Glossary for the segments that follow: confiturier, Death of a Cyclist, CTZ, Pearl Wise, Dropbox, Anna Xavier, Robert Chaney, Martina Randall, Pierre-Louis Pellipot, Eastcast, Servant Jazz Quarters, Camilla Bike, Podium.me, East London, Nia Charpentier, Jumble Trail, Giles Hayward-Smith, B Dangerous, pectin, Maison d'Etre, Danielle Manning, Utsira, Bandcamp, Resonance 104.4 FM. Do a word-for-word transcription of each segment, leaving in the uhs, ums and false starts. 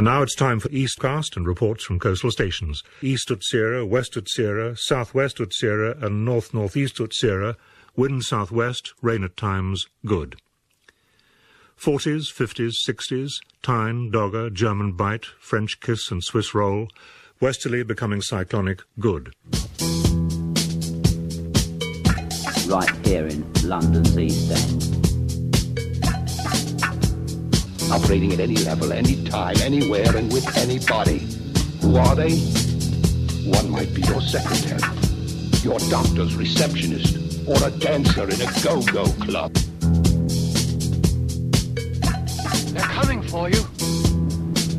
And now it's time for Eastcast and reports from coastal stations. East Utsira, West Utsira, Southwest Utsira and North Northeast Utsira, wind southwest, rain at times, good. forties, fifties, sixties, Tyne, Dogger, German Bite, French Kiss and Swiss Roll, westerly becoming cyclonic, good. Right here in London's East End. Operating at any level, any time, anywhere and with anybody. Who are they? One might be your secretary, your doctor's receptionist, or a dancer in a go-go club. They're coming for you.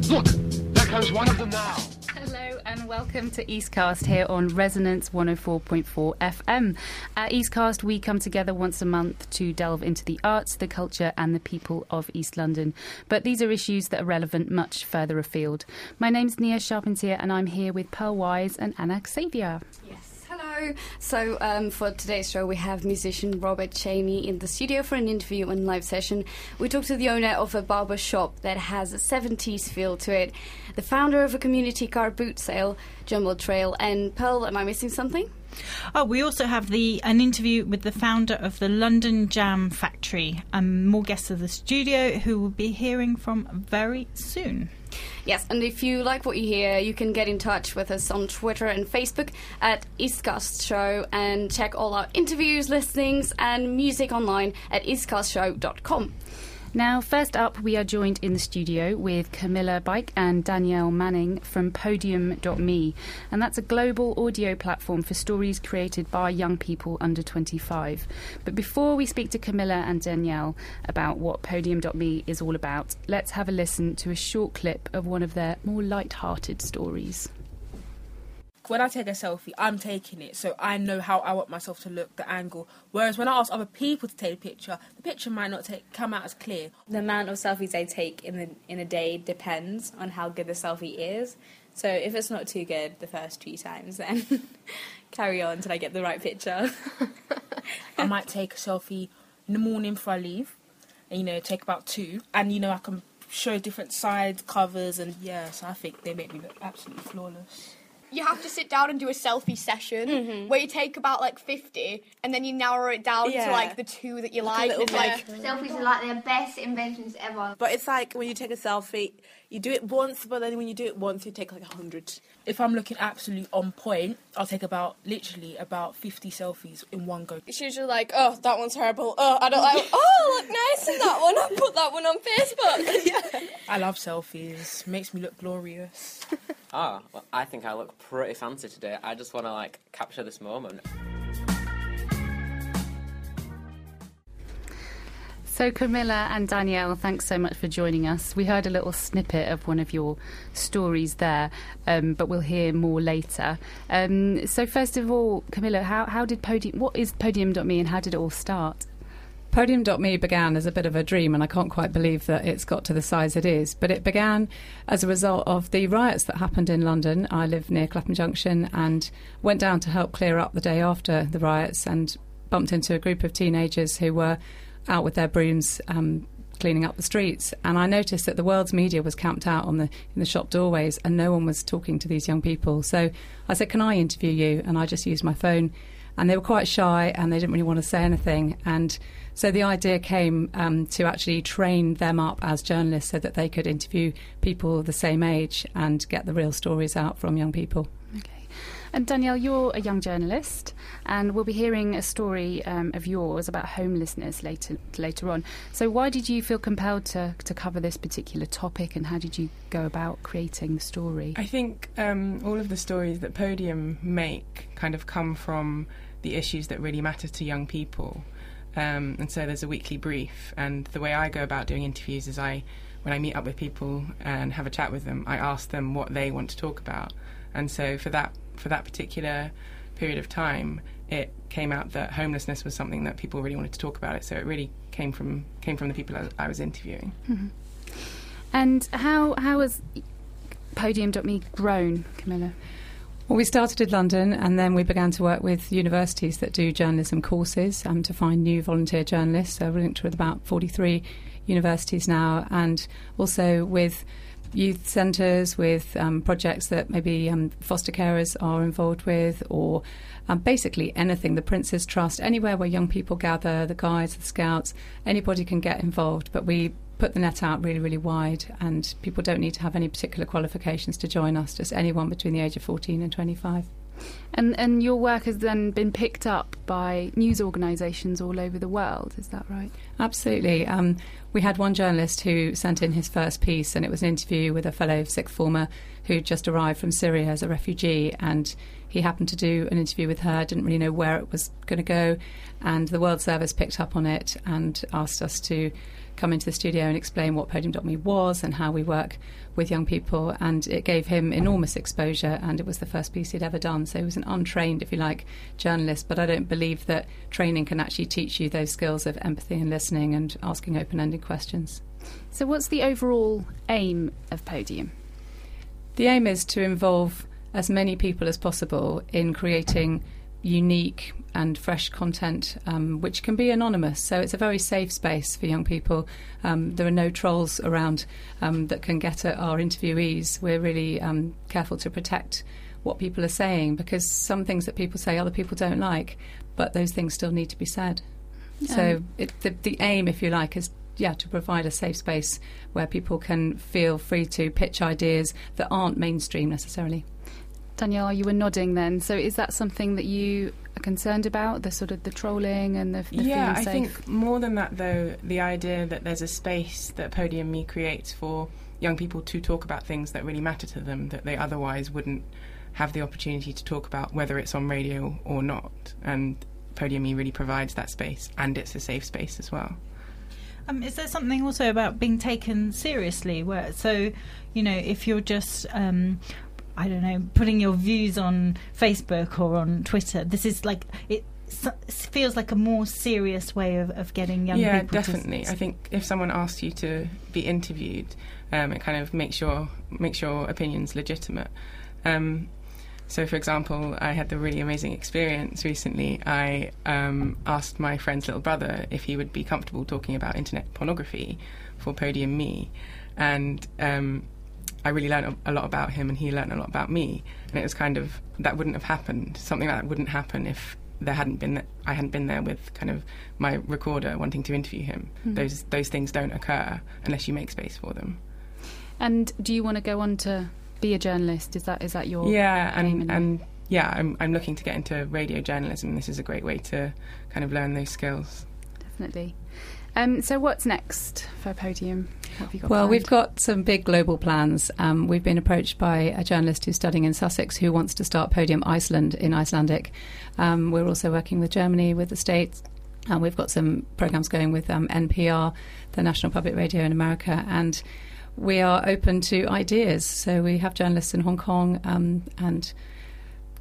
Look, there comes one of them now. Hello and welcome to Eastcast here on Resonance one oh four point four F M. At Eastcast we come together once a month to delve into the arts, the culture and the people of East London. But these are issues that are relevant much further afield. My name's Nia Charpentier and I'm here with Pearl Wise and Anna Xavier. Yes. Hello. So um, for today's show, we have musician Robert Chaney in the studio for an interview and live session. We talked to the owner of a barber shop that has a seventies feel to it, the founder of a community car boot sale, Jumble Trail, and Pearl, am I missing something? Oh, we also have the an interview with the founder of the London Jam Factory and more guests of the studio who we'll be hearing from very soon. Yes, and if you like what you hear, you can get in touch with us on Twitter and Facebook at Eastcast Show and check all our interviews, listings and music online at eastcast show dot com. Now, first up, we are joined in the studio with Camilla Bike and Danielle Manning from Podium dot me, and that's a global audio platform for stories created by young people under twenty-five. But before we speak to Camilla and Danielle about what Podium dot me is all about, let's have a listen to a short clip of one of their more light-hearted stories. When I take a selfie, I'm taking it, so I know how I want myself to look, the angle. Whereas when I ask other people to take a picture, the picture might not take, come out as clear. The amount of selfies I take in, the, in a day depends on how good the selfie is. So if it's not too good the first few times, then carry on till I get the right picture. I might take a selfie in the morning before I leave, and, you know, take about two. And, you know, I can show different side covers, and, yeah, so I think they make me look absolutely flawless. You have to sit down and do a selfie session mm-hmm. where you take about, like, fifty and then you narrow it down yeah. to, like, the two that you like. Little, like yeah. Selfies are, like, their best inventions ever. But it's like when you take a selfie, you do it once, but then when you do it once, you take, like, a hundred. If I'm looking absolutely on point, I'll take about, literally, about fifty selfies in one go. It's usually like, oh, that one's horrible. Oh, I don't like... Oh, look nice in that one. I'll put that one on Facebook. yeah. I love selfies. Makes me look glorious. Ah, oh, well, I think I look pretty fancy today. I just want to, like, capture this moment. So Camilla and Danielle, thanks so much for joining us. We heard a little snippet of one of your stories there, um, but we'll hear more later. Um, so first of all, Camilla, how, how did Podium, what is Podium dot me and how did it all start? Podium dot me began as a bit of a dream, and I can't quite believe that it's got to the size it is. But it began as a result of the riots that happened in London. I live near Clapham Junction and went down to help clear up the day after the riots and bumped into a group of teenagers who were out with their brooms um, cleaning up the streets. And I noticed that the world's media was camped out on the in the shop doorways and no one was talking to these young people. So I said, can I interview you? And I just used my phone. And they were quite shy and they didn't really want to say anything. And so the idea came um, to actually train them up as journalists so that they could interview people the same age and get the real stories out from young people. Okay. And Danielle, you're a young journalist and we'll be hearing a story um, of yours about homelessness later later on. So why did you feel compelled to, to cover this particular topic and how did you go about creating the story? I think um, all of the stories that Podium make kind of come from the issues that really matter to young people. Um, and so there's a weekly brief, and the way I go about doing interviews is I, when I meet up with people and have a chat with them, I ask them what they want to talk about. And so for that for that particular period of time, it came out that homelessness was something that people really wanted to talk about. It so it really came from came from the people I was interviewing. Mm-hmm. And how how has Podium dot me grown, Camilla? Well, we started in London and then we began to work with universities that do journalism courses um, to find new volunteer journalists. So we're linked with about forty-three universities now, and also with youth centres, with um, projects that maybe um, foster carers are involved with, or um, basically anything, the Prince's Trust, anywhere where young people gather, the guides, the scouts, anybody can get involved. But we put the net out really, really wide, and people don't need to have any particular qualifications to join us, just anyone between the age of fourteen and twenty-five. And and your work has then been picked up by news organisations all over the world, is that right? Absolutely. Um, we had one journalist who sent in his first piece, and it was an interview with a fellow sixth former who'd just arrived from Syria as a refugee, and he happened to do an interview with her, didn't really know where it was going to go, and the World Service picked up on it and asked us to come into the studio and explain what Podium dot me was and how we work with young people, and it gave him enormous exposure, and it was the first piece he'd ever done. So he was an untrained, if you like, journalist, but I don't believe that training can actually teach you those skills of empathy and listening and asking open-ended questions. So what's the overall aim of Podium? The aim is to involve as many people as possible in creating unique and fresh content, um, which can be anonymous, so it's a very safe space for young people. Um, there are no trolls around um, that can get at our interviewees. We're really um, careful to protect what people are saying, because some things that people say other people don't like, but those things still need to be said. Yeah. So it, the, the aim, if you like, is yeah, to provide a safe space where people can feel free to pitch ideas that aren't mainstream necessarily. Danielle, you were nodding then. So is that something that you are concerned about, the sort of the trolling and the, the yeah, feeling safe? Yeah, I think more than that, though, the idea that there's a space that Podium dot me creates for young people to talk about things that really matter to them, that they otherwise wouldn't have the opportunity to talk about, whether it's on radio or not. And Podium dot me really provides that space, and it's a safe space as well. Um, is there something also about being taken seriously? Where, so, you know, if you're just... Um, I don't know, putting your views on Facebook or on Twitter. This is like, it feels like a more serious way of, of getting young yeah, people. Yeah, definitely. To... I think if someone asks you to be interviewed, um, it kind of makes your, makes your opinions legitimate. Um, so, for example, I had the really amazing experience recently. I um, asked my friend's little brother if he would be comfortable talking about internet pornography for Podium dot me. And... Um, I really learned a lot about him, and he learned a lot about me, and it was kind of, that wouldn't have happened, something like that wouldn't happen if there hadn't been that I hadn't been there with kind of my recorder wanting to interview him. Mm-hmm. Those those things don't occur unless you make space for them. And do you want to go on to be a journalist? Is that is that your yeah aim and and yeah I'm I'm looking to get into radio journalism. This is a great way to kind of learn those skills. Definitely. Um, so what's next for Podium? What have you got well, planned? We've got some big global plans. Um, we've been approached by a journalist who's studying in Sussex who wants to start Podium Iceland in Icelandic. Um, we're also working with Germany, with the States, and we've got some programmes going with um, N P R, the National Public Radio in America, and we are open to ideas. So we have journalists in Hong Kong um, and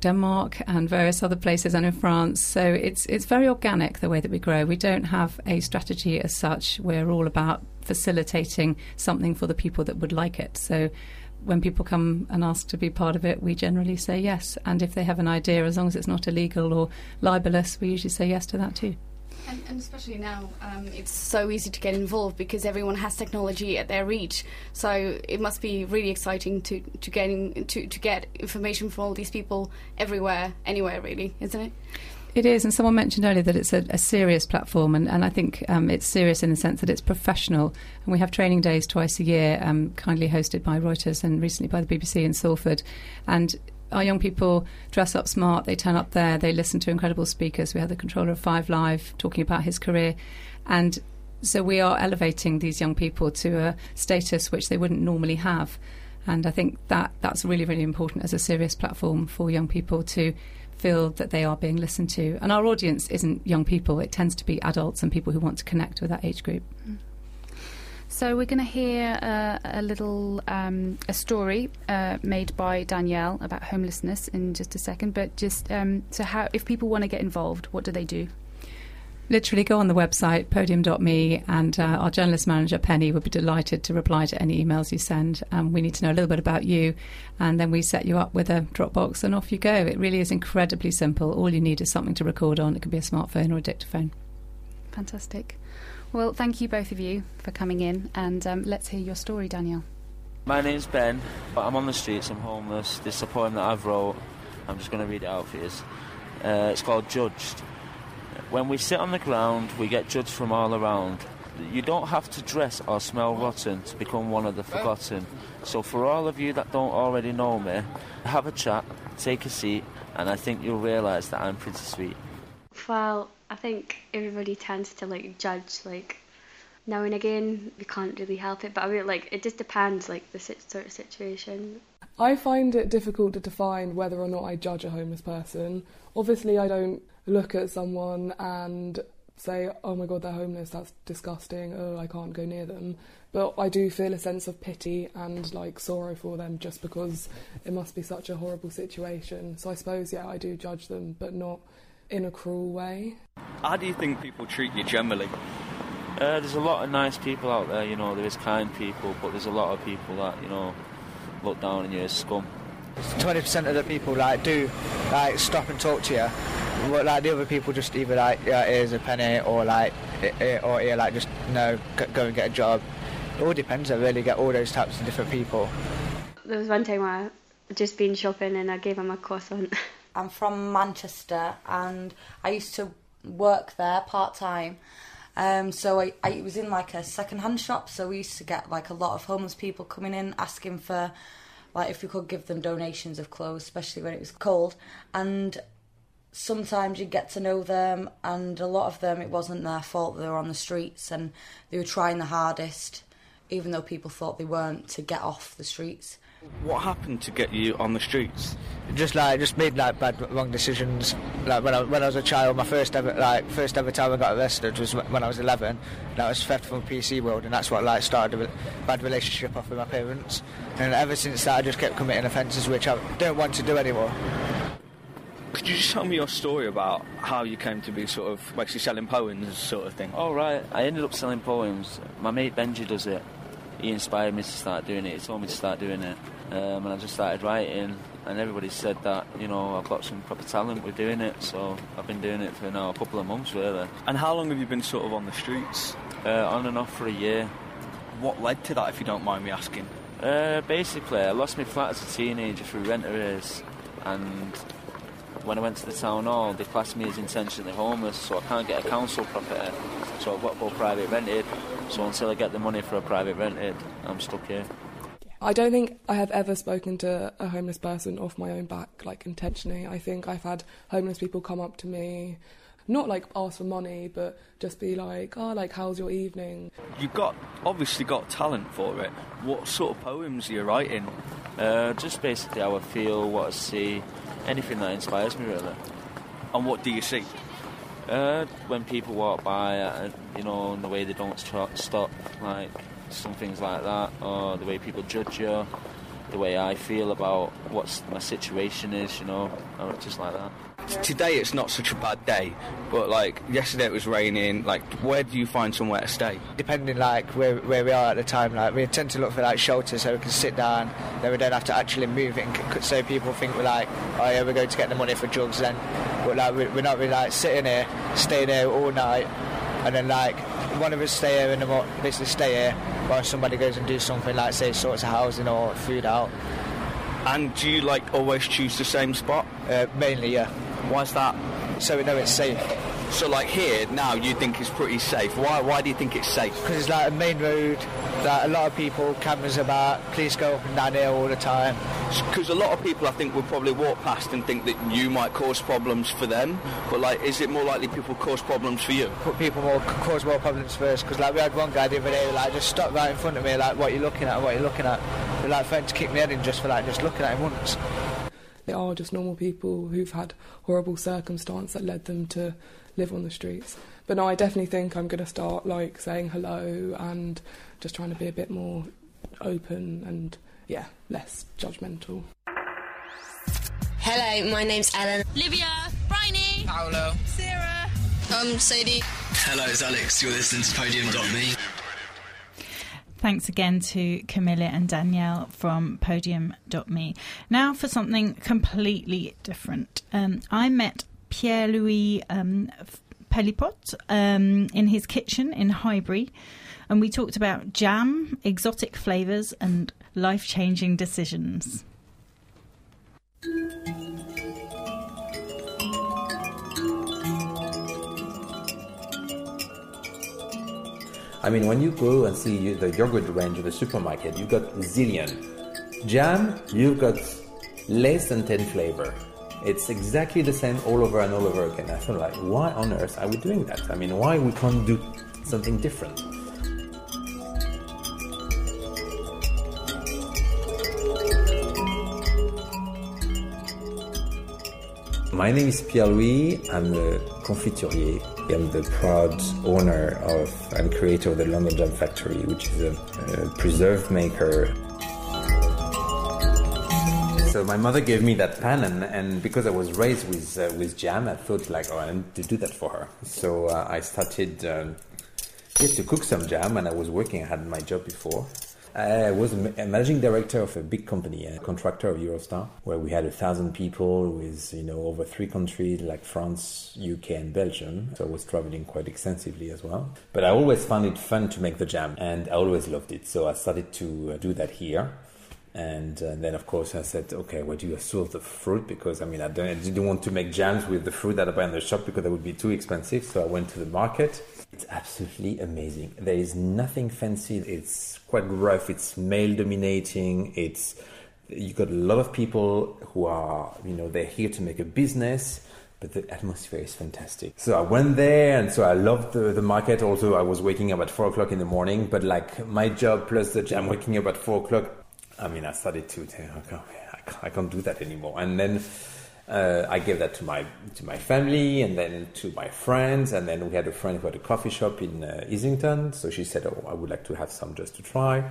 Denmark and various other places, and in France. So it's it's very organic the way that we grow. We don't have a strategy as such. We're all about facilitating something for the people that would like it. So when people come and ask to be part of it, we generally say yes. And if they have an idea, as long as it's not illegal or libelous, we usually say yes to that too. And, and especially now, um, it's so easy to get involved because everyone has technology at their reach. So it must be really exciting to to get in, to, to get information from all these people everywhere, anywhere, really, isn't it? It is, and someone mentioned earlier that it's a, a serious platform, and, and I think um, it's serious in the sense that it's professional. And we have training days twice a year, um, kindly hosted by Reuters and recently by the B B C in Salford. And our young people dress up smart, they turn up there, they listen to incredible speakers. We had the controller of Five Live talking about his career. And so we are elevating these young people to a status which they wouldn't normally have. And I think that that's really, really important as a serious platform for young people to feel that they are being listened to. And our audience isn't young people. It tends to be adults and people who want to connect with that age group. Mm. So we're going to hear uh, a little um, a story uh, made by Danielle about homelessness in just a second. But just um, so, how if people want to get involved, what do they do? Literally, go on the website Podium dot me, and uh, our journalist manager Penny would be delighted to reply to any emails you send. Um, we need to know a little bit about you, and then we set you up with a Dropbox, and off you go. It really is incredibly simple. All you need is something to record on. It could be a smartphone or a dictaphone. Fantastic. Well, thank you both of you for coming in, and um, let's hear your story, Danielle. My name's Ben. I'm on the streets, I'm homeless. This is a poem that I've wrote. I'm just going to read it out for you. Uh, it's called Judged. When we sit on the ground, we get judged from all around. You don't have to dress or smell rotten to become one of the forgotten. So for all of you that don't already know me, have a chat, take a seat, and I think you'll realise that I'm pretty sweet. Well, I think everybody tends to, like, judge, like, now and again. We can't really help it, but I mean, like, it just depends, like, the sort of situation. I find it difficult to define whether or not I judge a homeless person. Obviously, I don't look at someone and say, oh my god, they're homeless, that's disgusting, oh, I can't go near them. But I do feel a sense of pity and, like, sorrow for them, just because it must be such a horrible situation. So I suppose, yeah, I do judge them, but not in a cruel way. How do you think people treat you generally? Uh, there's a lot of nice people out there, you know, there is kind people, but there's a lot of people that, you know, look down on you as scum. twenty percent of the people, like, do, like, stop and talk to you, but, like, the other people just either, like, yeah, here's a penny, or, like, or, yeah, like, just, you know, go and get a job. It all depends, I really get all those types of different people. There was one time where I'd just been shopping and I gave him a croissant. I'm from Manchester and I used to work there part-time. Um, so I, I was in, like, a second-hand shop, so we used to get, like, a lot of homeless people coming in asking for, like, if we could give them donations of clothes, especially when it was cold. And sometimes you'd get to know them, and a lot of them, it wasn't their fault they were on the streets, and they were trying the hardest, even though people thought they weren't, to get off the streets. What happened to get you on the streets? Just like, just made like bad, wrong decisions. Like when I when I was a child, my first ever like first ever time I got arrested was when I was eleven. That was theft from P C World, and that's what, like, started a bad relationship off with my parents. And ever since that, I just kept committing offences, which I don't want to do anymore. Could you just tell me your story about how you came to be sort of basically selling poems, sort of thing? Oh right, I ended up selling poems. My mate Benji does it. He inspired me to start doing it. He told me to start doing it, um, and I just started writing. And everybody said that, you know, I've got some proper talent with doing it, so I've been doing it for now a couple of months, really. And how long have you been sort of on the streets? Uh, on and off for a year. What led to that, if you don't mind me asking? Uh, basically, I lost my flat as a teenager through rent arrears, and when I went to the town hall, they classed me as intentionally homeless, so I can't get a council property, so I've got to go private rented. So until I get the money for a private rented, I'm stuck here. I don't think I have ever spoken to a homeless person off my own back, like, intentionally. I think I've had homeless people come up to me, not, like, ask for money, but just be like, oh, like, how's your evening? You've got, obviously got talent for it. What sort of poems are you writing? Uh, just basically how I feel, what I see, anything that inspires me, really. And what do you see? Uh, when people walk by, uh, you know, and the way they don't tra- stop, like, some things like that, or the way people judge you, the way I feel about what my situation is, you know, or just like that. Today it's not such a bad day, but, like, yesterday it was raining. Like, where do you find somewhere to stay? Depending, like, where where we are at the time, like, we tend to look for, like, shelters so we can sit down, then we don't have to actually move it, and so people think we're, like, oh, yeah, we're going to get the money for drugs then. But, like, we're not really, like, sitting here, staying here all night, and then, like, one of us stay here and the basically stay here while somebody goes and do something, like, say, sorts of housing or food out. And do you, like, always choose the same spot? Uh, mainly, yeah. Why's that? So we know it's safe. So, like, here, now, you think it's pretty safe. Why Why do you think it's safe? Because it's, like, a main road, like, a lot of people, cameras about, police go up and down here all the time. Because a lot of people, I think, will probably walk past and think that you might cause problems for them, but, like, is it more likely people cause problems for you? People will cause more problems first, because, like, we had one guy the other day, like, just stopped right in front of me, like, what are you looking at, what are you looking at? They, like, threatened to kick me head in just for, like, just looking at him once. They are just normal people who've had horrible circumstance that led them to live on the streets. But no, I definitely think I'm going to start, like, saying hello and just trying to be a bit more open and, yeah, less judgmental. Hello, my name's Ellen. Livia. Bryony. Paolo. Sarah. Um, Sadie. Hello, it's Alex. You're listening to Podium dot me. Thanks again to Camilla and Danielle from Podium dot me. Now for something completely different. Um, I met Pierre-Louis um, Pellipot um, in his kitchen in Highbury, and we talked about jam, exotic flavours, and life-changing decisions. I mean, when you go and see the yogurt range of the supermarket, you've got a zillion. Jam, you've got less than ten flavor. It's exactly the same all over and all over again. I feel like, why on earth are we doing that? I mean, why we can't do something different? My name is Pierre-Louis. I'm the confiturier. I'm the proud owner of and creator of the London Jam Factory, which is a, a preserve maker. So my mother gave me that pan, and, and because I was raised with uh, with jam, I thought like, oh, I need to do that for her. So uh, I started um, yes, to cook some jam, and I was working. I had my job before. I was a managing director of a big company, a contractor of Eurostar, where we had a thousand people with, you know, over three countries like France, U K and Belgium. So I was traveling quite extensively as well. But I always found it fun to make the jam and I always loved it. So I started to do that here. And, and then, of course, I said, okay, well, do you source the fruit? Because, I mean, I, don't, I didn't want to make jams with the fruit that I buy in the shop because that would be too expensive. So I went to the market. It's absolutely amazing. There is nothing fancy. It's quite rough. It's male dominating. It's, you got a lot of people who are, you know, they're here to make a business. But the atmosphere is fantastic. So I went there, and so I loved the, the market. Also, I was waking up at four o'clock in the morning. But, like, my job plus the jam, waking up at four o'clock. I mean, I started to think, okay, I can't, I can't do that anymore. And then uh, I gave that to my to my family, and then to my friends. And then we had a friend who had a coffee shop in uh, Islington, so she said, "Oh, I would like to have some just to try."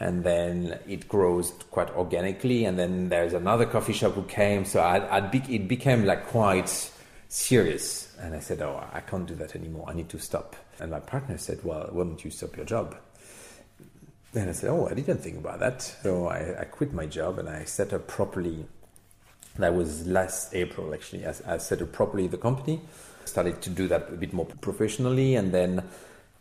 And then it grows quite organically. And then there's another coffee shop who came, so I, I be- it became like quite serious. And I said, "Oh, I can't do that anymore. I need to stop." And my partner said, "Well, why don't you stop your job?" Then I said, oh, I didn't think about that. So I, I quit my job and I set up properly. That was last April, actually. I, I set up properly the company, started to do that a bit more professionally. And then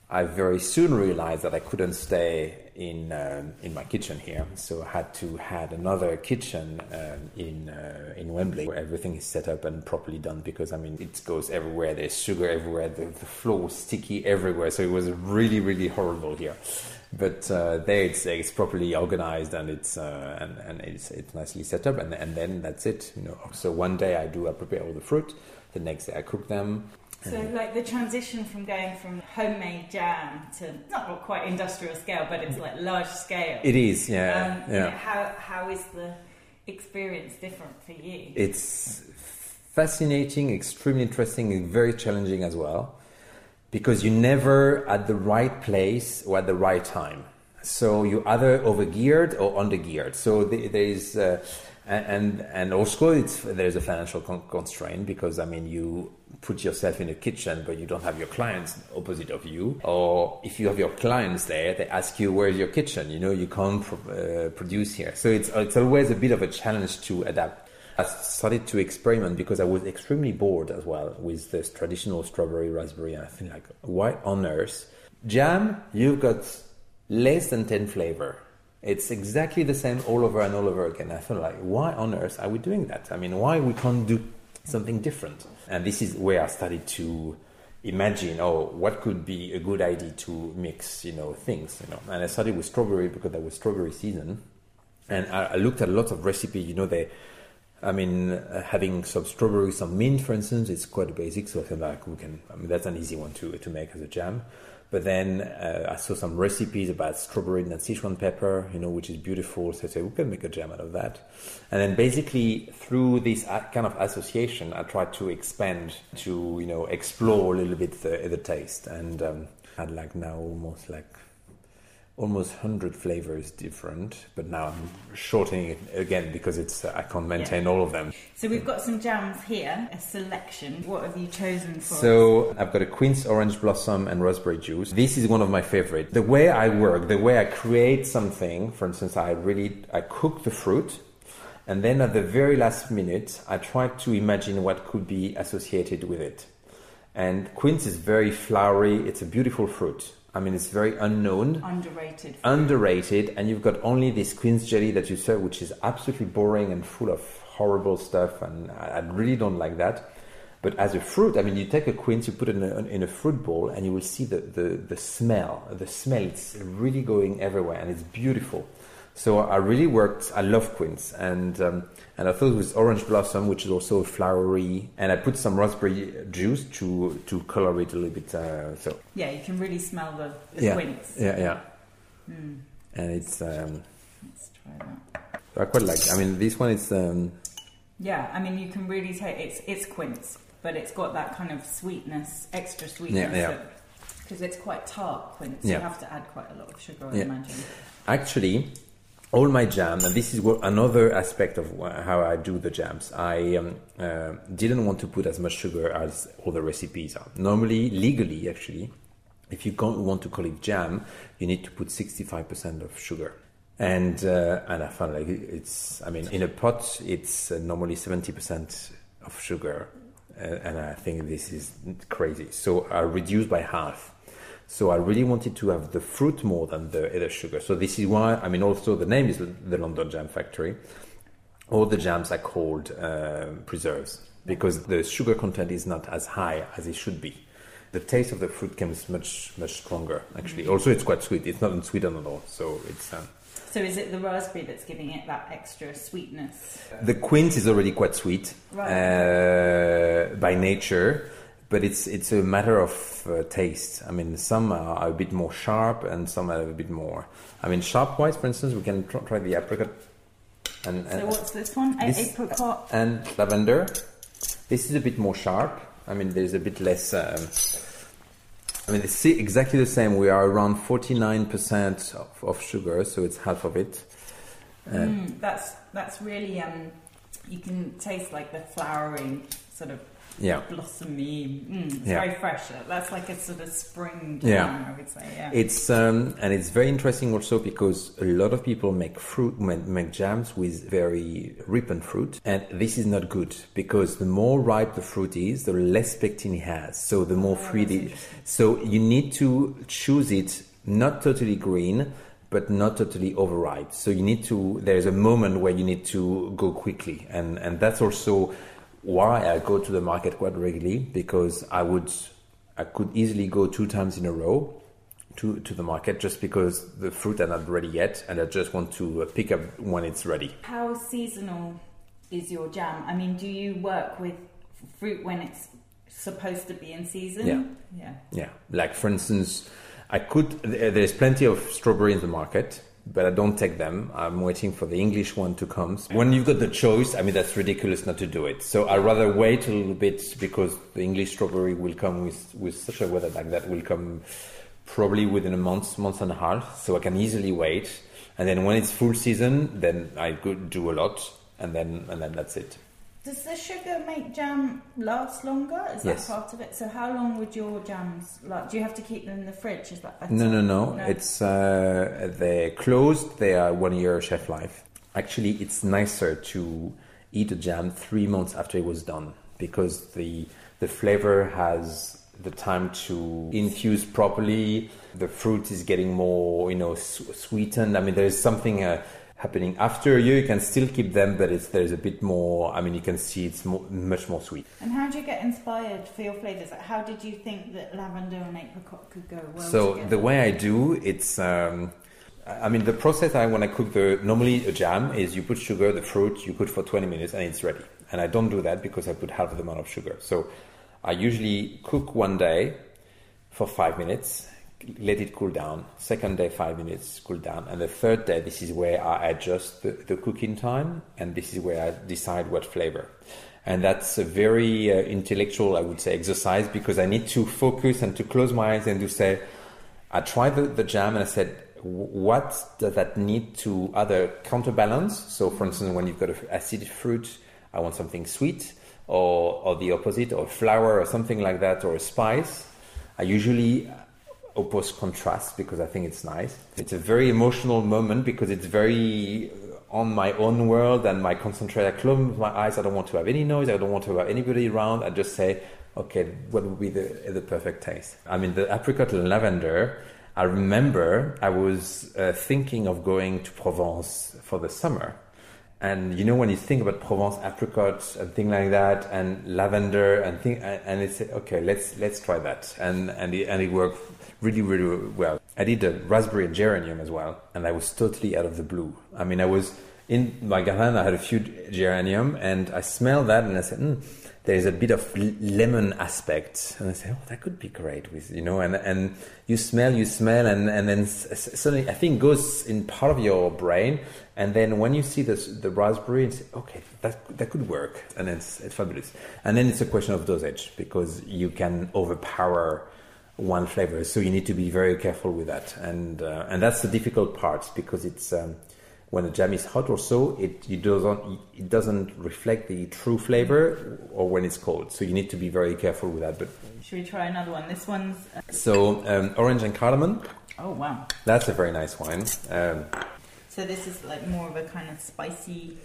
I very soon realized that I couldn't stay in um, in my kitchen here. So I had to had another kitchen um, in uh, in Wembley, where everything is set up and properly done, because, I mean, it goes everywhere. There's sugar everywhere. The, the floor was sticky everywhere. So it was really, really horrible here. But uh, there it's, it's properly organized and it's uh, and, and it's it's nicely set up, and and then that's it, you know. So one day I do I prepare all the fruit, the next day I cook them. So like the transition from going from homemade jam to not quite industrial scale, but it's like large scale. It is, yeah. Um, yeah. You know, how how is the experience different for you? It's fascinating, extremely interesting, and very challenging as well. Because you're never at the right place or at the right time. So you're either over-geared or under-geared. So there is, uh, and and also it's, there's a financial con- constraint because, I mean, you put yourself in a kitchen, but you don't have your clients opposite of you. Or if you have your clients there, they ask you, where's your kitchen? You know, you can't pro- uh, produce here. So it's it's always a bit of a challenge to adapt. I started to experiment because I was extremely bored as well with this traditional strawberry, raspberry. And I think like, why on earth? Jam, you've got less than ten flavor. It's exactly the same all over and all over again. I feel like, why on earth are we doing that? I mean, why we can't do something different? And this is where I started to imagine, oh, what could be a good idea to mix, you know, things, you know. And I started with strawberry because that was strawberry season. And I, I looked at a lot of recipes, you know, they... I mean, uh, having some strawberries, some mint, for instance, it's quite basic. So I think like we can, I mean, that's an easy one to to make as a jam. But then uh, I saw some recipes about strawberry and Sichuan pepper, you know, which is beautiful. So I said, we can make a jam out of that. And then basically through this kind of association, I tried to expand to, you know, explore a little bit the, the taste. And um, I had like now almost like almost one hundred flavors different, but now I'm shortening it again because it's uh, I can't maintain yeah. all of them. So we've got some jams here, a selection. What have you chosen for? So I've got a quince, orange blossom and raspberry juice. This is one of my favorite. The way I work, the way I create something, for instance, I really, I cook the fruit and then at the very last minute, I try to imagine what could be associated with it. And quince is very flowery. It's a beautiful fruit. I mean, it's very unknown. Underrated. Underrated. And you've got only this Queen's Jelly that you serve, which is absolutely boring and full of horrible stuff. And I really don't like that. But as a fruit, I mean, you take a quince, you put it in a, in a fruit bowl, and you will see the, the, the smell. The smell, it's really going everywhere, and it's beautiful. So I really worked, I love quince. And um, and I thought it was orange blossom, which is also flowery. And I put some raspberry juice to, to color it a little bit. Uh, so yeah, you can really smell the, the yeah. quince. Yeah, yeah. Mm. And it's... Um, Let's try that. I quite like it. I mean, this one is... Um, yeah, I mean, you can really take... It's, it's quince. But it's got that kind of sweetness, extra sweetness, yeah, yeah. because it's quite tart quince. Yeah. You have to add quite a lot of sugar, I yeah. imagine. Actually, all my jam, and this is what, another aspect of how I do the jams. I um, uh, didn't want to put as much sugar as all the recipes are. Normally, legally, actually, if you don't want to call it jam, you need to put sixty-five percent of sugar. And uh, and I found like it's. I mean, in a pot, it's uh, normally seventy percent of sugar. And I think this is crazy. So I reduced by half. So I really wanted to have the fruit more than the, the sugar. So this is why, I mean, also the name is the London Jam Factory. All the jams are called uh, preserves because the sugar content is not as high as it should be. The taste of the fruit comes much, much stronger, actually. Mm-hmm. Also, it's quite sweet. It's not unsweetened at all. So it's... Um, So is it the raspberry that's giving it that extra sweetness? The quince is already quite sweet right. uh, by nature, but it's it's a matter of uh, taste. I mean, some are a bit more sharp and some are a bit more... I mean, sharp-wise, for instance, we can try the apricot. And, and so what's this one? A- this apricot? And lavender. This is a bit more sharp. I mean, there's a bit less... Um, I mean, it's exactly the same. We are around forty-nine percent of, of sugar, so it's half of it. Uh, mm, that's that's really, um, you can taste like the flowering sort of yeah. blossomy. Mm, it's yeah. very fresh. That's like a sort of spring jam, yeah. I would say. Yeah. It's um, and it's very interesting also because a lot of people make fruit make jams with very ripened fruit, and this is not good because the more ripe the fruit is, the less pectin it has. So the more oh, free the so you need to choose it not totally green, but not totally overripe. So you need to. There's a moment where you need to go quickly, and and that's also why I go to the market quite regularly, because I would, I could easily go two times in a row to, to the market just because the fruit are not ready yet, and I just want to pick up when it's ready. How seasonal is your jam? I mean, do you work with fruit when it's supposed to be in season? Yeah, yeah, yeah. Like for instance, I could. There's plenty of strawberry in the market, but I don't take them. I'm waiting for the English one to come. When you've got the choice, I mean, that's ridiculous not to do it. So I'd rather wait a little bit because the English strawberry will come with, with such a weather like that, will come probably within a month, month and a half. So I can easily wait. And then when it's full season, then I could do a lot. And then and then that's it. Does the sugar make jam last longer? Is yes. that part of it? So how long would your jams last? Do you have to keep them in the fridge? Is that better? No, no, no. no? It's uh, they're closed. They are one year shelf life. Actually, it's nicer to eat a jam three months after it was done because the the flavor has the time to infuse properly. The fruit is getting more, you know, su- sweetened. I mean, there's something... Uh, happening after a year. You can still keep them, but it's there's a bit more. I mean, you can see it's more, much more sweet. And how do you get inspired for your flavors? How did you think that lavender and apricot could go well so together? The way I do it's um I mean the process I when I cook the normally a jam is you put sugar, the fruit, you cook for twenty minutes and it's ready. And I don't do that because I put half the amount of sugar. So I usually cook one day for five minutes, let it cool dodown. Second day, five minutes, cool down. And the third day, this is where I adjust the, the cooking time, and this is where I decide what flavor. And that's a very uh, intellectual, I would say, exercise, because I need to focus and to close my eyes and to say, I tried the, the jam and I said, what does that need to either counterbalance? So for instance, when you've got an acidic fruit, I want something sweet, or, or the opposite, or flour or something like that, or a spice. I usually... opposite contrast because I think it's nice. It's a very emotional moment because it's very on my own world and my concentrated. I close my eyes. I don't want to have any noise. I don't want to have anybody around. I just say, okay, what would be the the perfect taste? I mean, the apricot and lavender. I remember I was uh, thinking of going to Provence for the summer. And you know, when you think about Provence apricots and things like that, and lavender and thing, and it's okay, let's let's try that. And and it, and it worked really, really well. I did a raspberry and geranium as well, and I was totally out of the blue. I mean, I was in my garden, I had a few geranium, and I smelled that, and I said, mm, there is a bit of lemon aspect. And I said, oh, that could be great with, you know, and and you smell, you smell, and, and then suddenly, I think it goes in part of your brain. And then when you see this, the raspberry, and say, okay, that that could work, and it's it's fabulous. And then it's a question of dosage, because you can overpower one flavor, so you need to be very careful with that. And uh, and that's the difficult part, because it's um, when the jam is hot or so, it you doesn't it doesn't reflect the true flavor, or when it's cold. So you need to be very careful with that. But should we try another one? This one's uh... so um, orange and cardamom. Oh wow, that's a very nice wine. Um, So this is like more of a kind of spicy...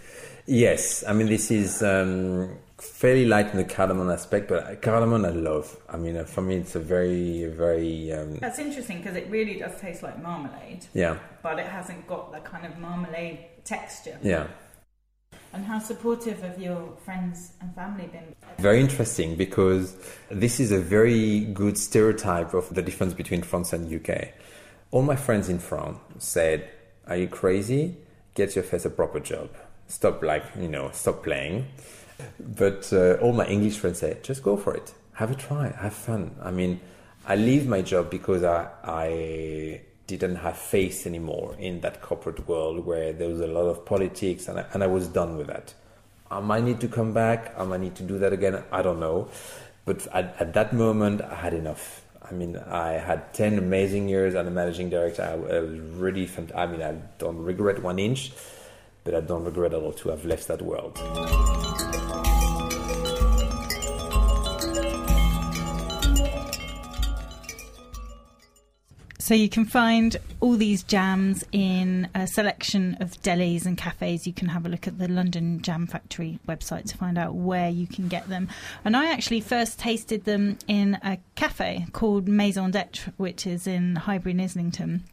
Yes, I mean, this is um, fairly light in the cardamom aspect, but cardamom I love. I mean, for me, it's a very, very... Um... That's interesting, because it really does taste like marmalade. Yeah. But it hasn't got that kind of marmalade texture. Yeah. And how supportive have your friends and family been? Very interesting, because this is a very good stereotype of the difference between France and U K. All my friends in France said... Are you crazy? Get your face a proper job. Stop, like, you know, stop playing. But uh, all my English friends say, just go for it. Have a try. Have fun. I mean, I leave my job because I, I didn't have faith anymore in that corporate world where there was a lot of politics, and I, and I was done with that. I might need to come back. I might need to do that again. I don't know. But at, at that moment, I had enough. I mean, I had ten amazing years as a managing director. I, I was really fant- I mean, I don't regret one inch, but I don't regret at all to have left that world. So you can find all these jams in a selection of delis and cafes. You can have a look at the London Jam Factory website to find out where you can get them. And I actually first tasted them in a cafe called Maison d'Etre, which is in Highbury and Islington.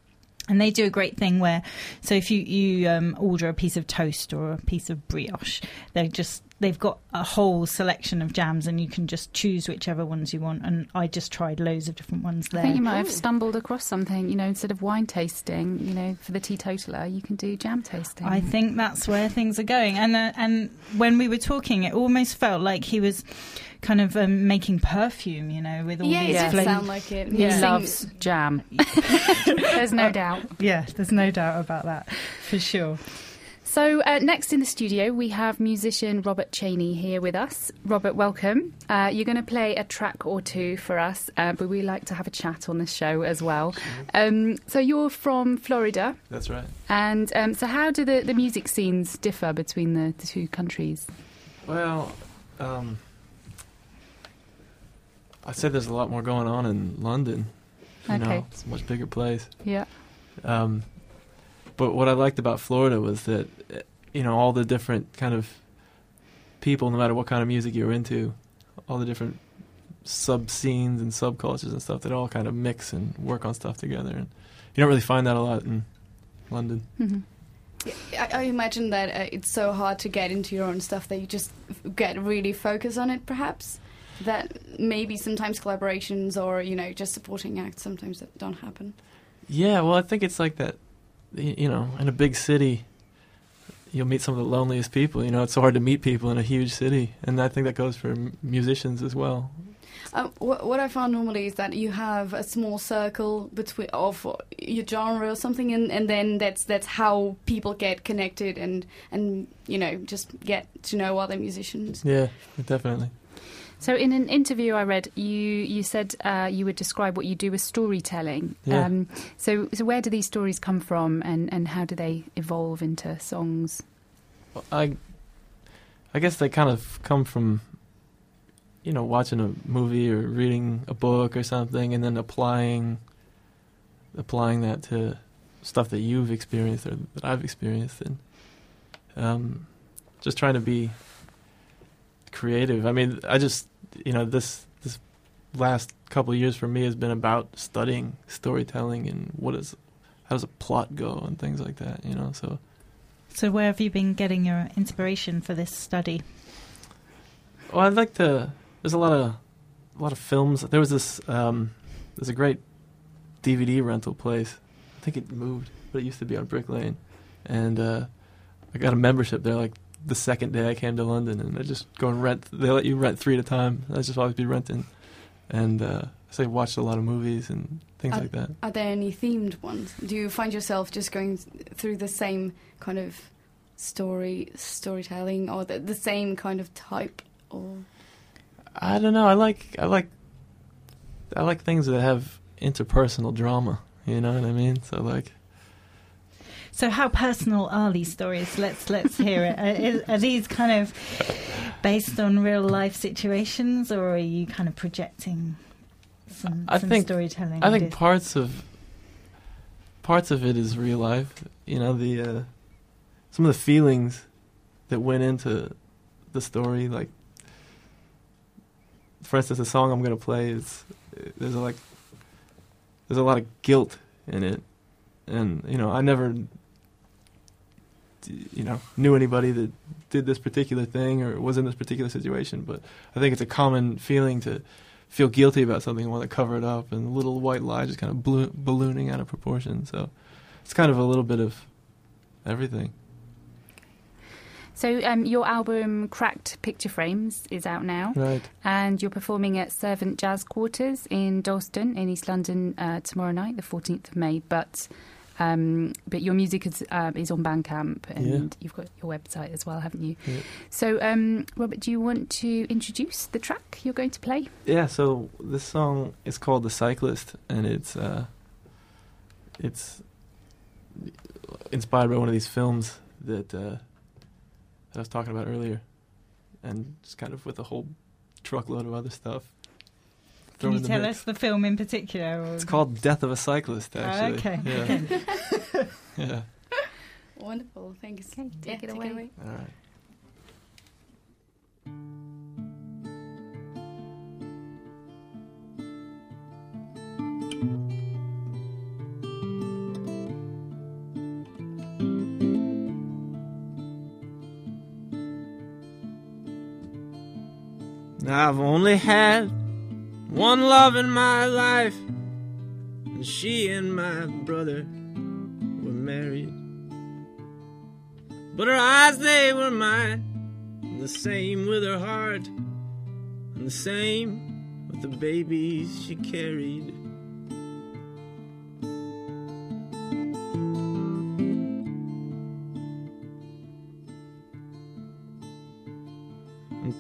And they do a great thing where, so if you, you um, order a piece of toast or a piece of brioche, they're just, they've got a whole selection of jams, and you can just choose whichever ones you want. And I just tried loads of different ones there. I think you might have stumbled across something, you know, instead of wine tasting, you know, for the teetotaler, you can do jam tasting. I think that's where things are going. And uh, and when we were talking, it almost felt like he was... kind of um, making perfume, you know, with all yeah, these flavors. Yeah, it sound like it. He yeah. loves jam. There's no doubt. Yeah, there's no doubt about that, for sure. So uh, next in the studio, we have musician Robert Chaney here with us. Robert, welcome. Uh, you're going to play a track or two for us, uh, but we like to have a chat on this show as well. Sure. Um, so you're from Florida. That's right. And um, so how do the, the music scenes differ between the, the two countries? Well, um... I said there's a lot more going on in London. You okay. know, it's a much bigger place. Yeah. Um, but what I liked about Florida was that, you know, all the different kind of people, no matter what kind of music you were into, all the different sub-scenes and subcultures and stuff that all kind of mix and work on stuff together. And you don't really find that a lot in London. Mm-hmm. I, I imagine that uh, it's so hard to get into your own stuff that you just get really focused on it, perhaps? That maybe sometimes collaborations or, you know, just supporting acts sometimes that don't happen. Yeah, well, I think it's like that, you know, in a big city, you'll meet some of the loneliest people. You know, it's so hard to meet people in a huge city. And I think that goes for m- musicians as well. Um, wh- what I found normally is that you have a small circle between of your genre or something, and, and then that's that's how people get connected and, and, you know, just get to know other musicians. Yeah, definitely. So in an interview I read, you you said uh, you would describe what you do as storytelling. Yeah. Um, so so where do these stories come from, and, and how do they evolve into songs? Well, I I guess they kind of come from, you know, watching a movie or reading a book or something, and then applying applying that to stuff that you've experienced or that I've experienced, and um, just trying to be creative. I mean, I just... You know, this this last couple of years for me has been about studying storytelling and what is, how does a plot go and things like that, you know. So, so where have you been getting your inspiration for this study? Well, I'd like to. There's a lot of a lot of films. There was this. Um, there's a great D V D rental place. I think it moved, but it used to be on Brick Lane, and uh, I got a membership there like the second day I came to London, and I just go and rent. They let you rent three at a time. I just always be renting, and uh, so I watched a lot of movies and things are, like that. Are there any themed ones? Do you find yourself just going through the same kind of story, storytelling, or the, the same kind of type? Or I don't know. I like I like I like things that have interpersonal drama. You know what I mean? So like. So how personal are these stories? Let's let's hear it. Are, are these kind of based on real life situations, or are you kind of projecting some, I some think, storytelling? I think parts of parts of it is real life. You know, the uh, some of the feelings that went into the story. Like, for instance, the song I'm going to play is there's a, like there's a lot of guilt in it, and you know I never. you know, knew anybody that did this particular thing or was in this particular situation, but I think it's a common feeling to feel guilty about something and want to cover it up, and the little white lie just kind of blo- ballooning out of proportion. So it's kind of a little bit of everything. So um, your album Cracked Picture Frames is out now. Right. And you're performing at Servant Jazz Quarters in Dalston in East London uh, tomorrow night, the fourteenth of May, but... Um, but your music is, uh, is on Bandcamp, and yeah. You've got your website as well, haven't you? Yeah. So, um, Robert, do you want to introduce the track you're going to play? Yeah, so this song is called The Cyclist, and it's uh, it's inspired by one of these films that, uh, that I was talking about earlier, and just kind of with a whole truckload of other stuff. Can you tell mix. us the film in particular? Or? It's called Death of a Cyclist, actually. Oh, okay. Yeah. yeah. Wonderful. Thanks. Okay, take yeah, it away. Take it away. All right. I've only had one love in my life, and she and my brother were married. But her eyes, they were mine, and the same with her heart, and the same with the babies she carried.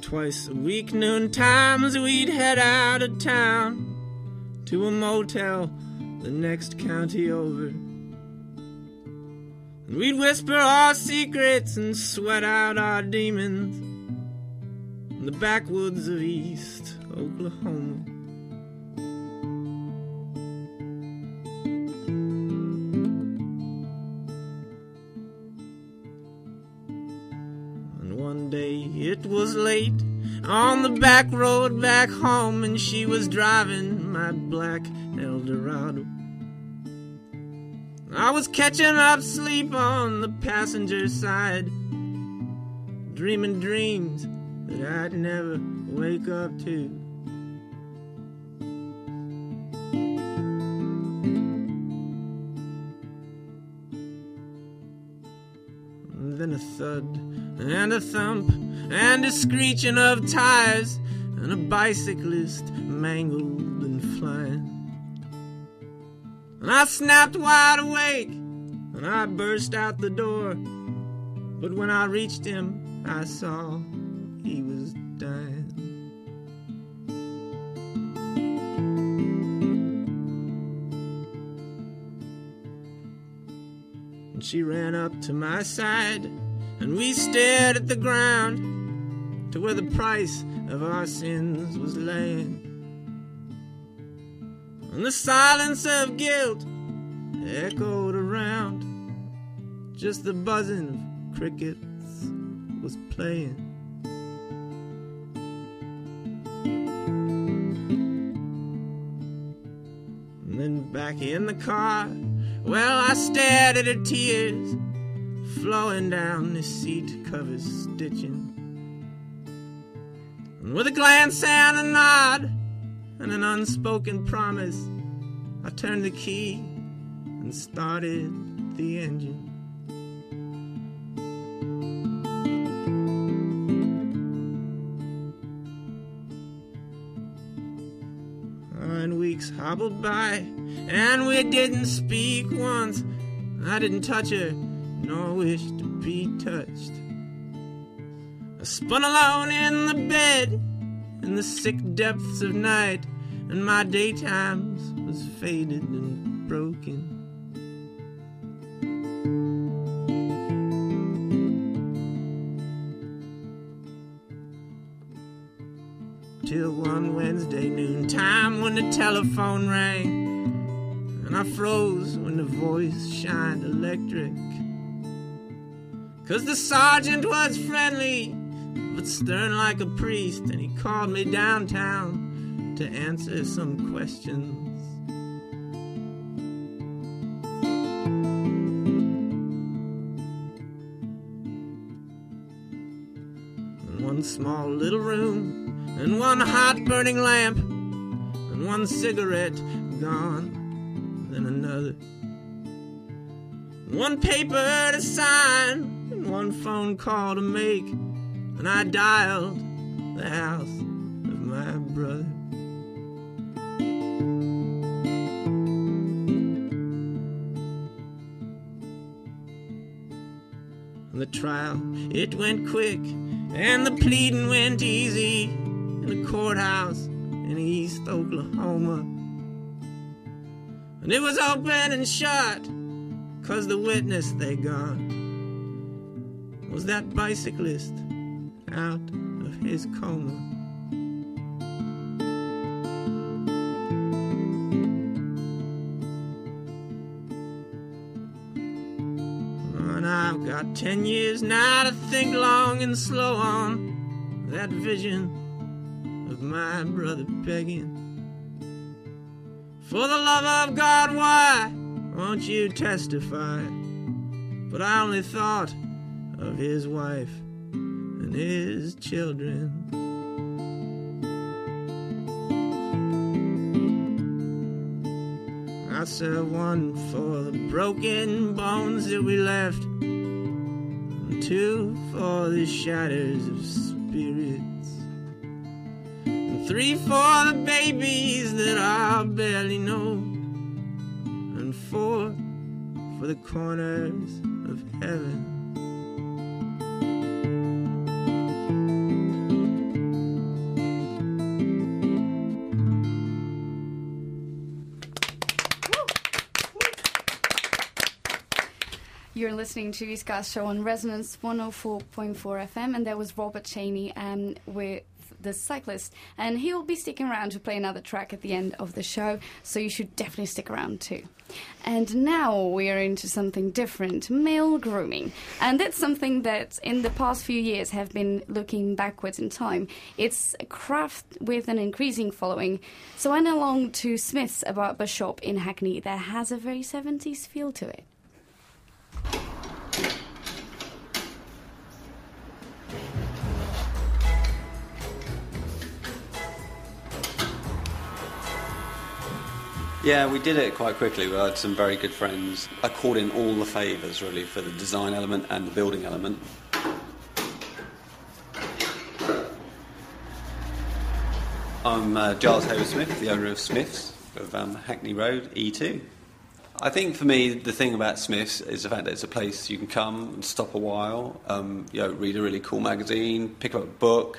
Twice a week, noon times, we'd head out of town to a motel the next county over. And we'd whisper our secrets and sweat out our demons in the backwoods of East Oklahoma. It was late on the back road back home, and she was driving my black Eldorado. I was catching up sleep on the passenger side, dreaming dreams that I'd never wake up to. And then a thud, and a thump, and a screeching of tires, and a bicyclist mangled and flying. And I snapped wide awake, and I burst out the door, but when I reached him, I saw he was dying. And she ran up to my side, and we stared at the ground to where the price of our sins was laying. And the silence of guilt echoed around, just the buzzing of crickets was playing. back in the car. Well, I stared at her tears flowing down the seat cover stitching. And with a glance and a nod and an unspoken promise, I turned the key and started the engine. Nine weeks hobbled by, and we didn't speak once. I didn't touch her, nor wish to be touched. I spun alone in the bed, in the sick depths of night, and my daytimes was faded and broken. Till one Wednesday noontime, when the telephone rang, and I froze when the voice shined electric. 'Cause the sergeant was friendly but stern like a priest, and he called me downtown to answer some questions. In one small little room, and one hot burning lamp, and one cigarette gone, then another. One paper to sign, and one phone call to make, and I dialed the house of my brother. And the trial, it went quick, and the pleading went easy. In a courthouse in East Oklahoma. And it was open and shut, 'cause the witness they got was that bicyclist out of his coma. And I've got ten years now to think long and slow on that vision of my brother begging, for the love of God, why won't you testify? But I only thought of his wife and his children. I served one for the broken bones that we left, and two for the shatters of spirit. Three for the babies that I barely know, and four for the corners of heaven. You're listening to Eastcast Show on Resonance one oh four point four F M, and that was Robert Chaney and we're The Cyclist, and he will be sticking around to play another track at the end of the show, so you should definitely stick around too. And now we are into something different, male grooming, and that's something that in the past few years have been looking backwards in time. It's a craft with an increasing following, so I went along to Smiths, a barber shop in Hackney that has a very seventies feel to it. Yeah, we did it quite quickly. We had some very good friends. I called in all the favours, really, for the design element and the building element. I'm uh, Giles Hayward-Smith, the owner of Smiths, of um, Hackney Road, E two. I think, for me, the thing about Smiths is the fact that it's a place you can come and stop a while, um, you know, read a really cool magazine, pick up a book,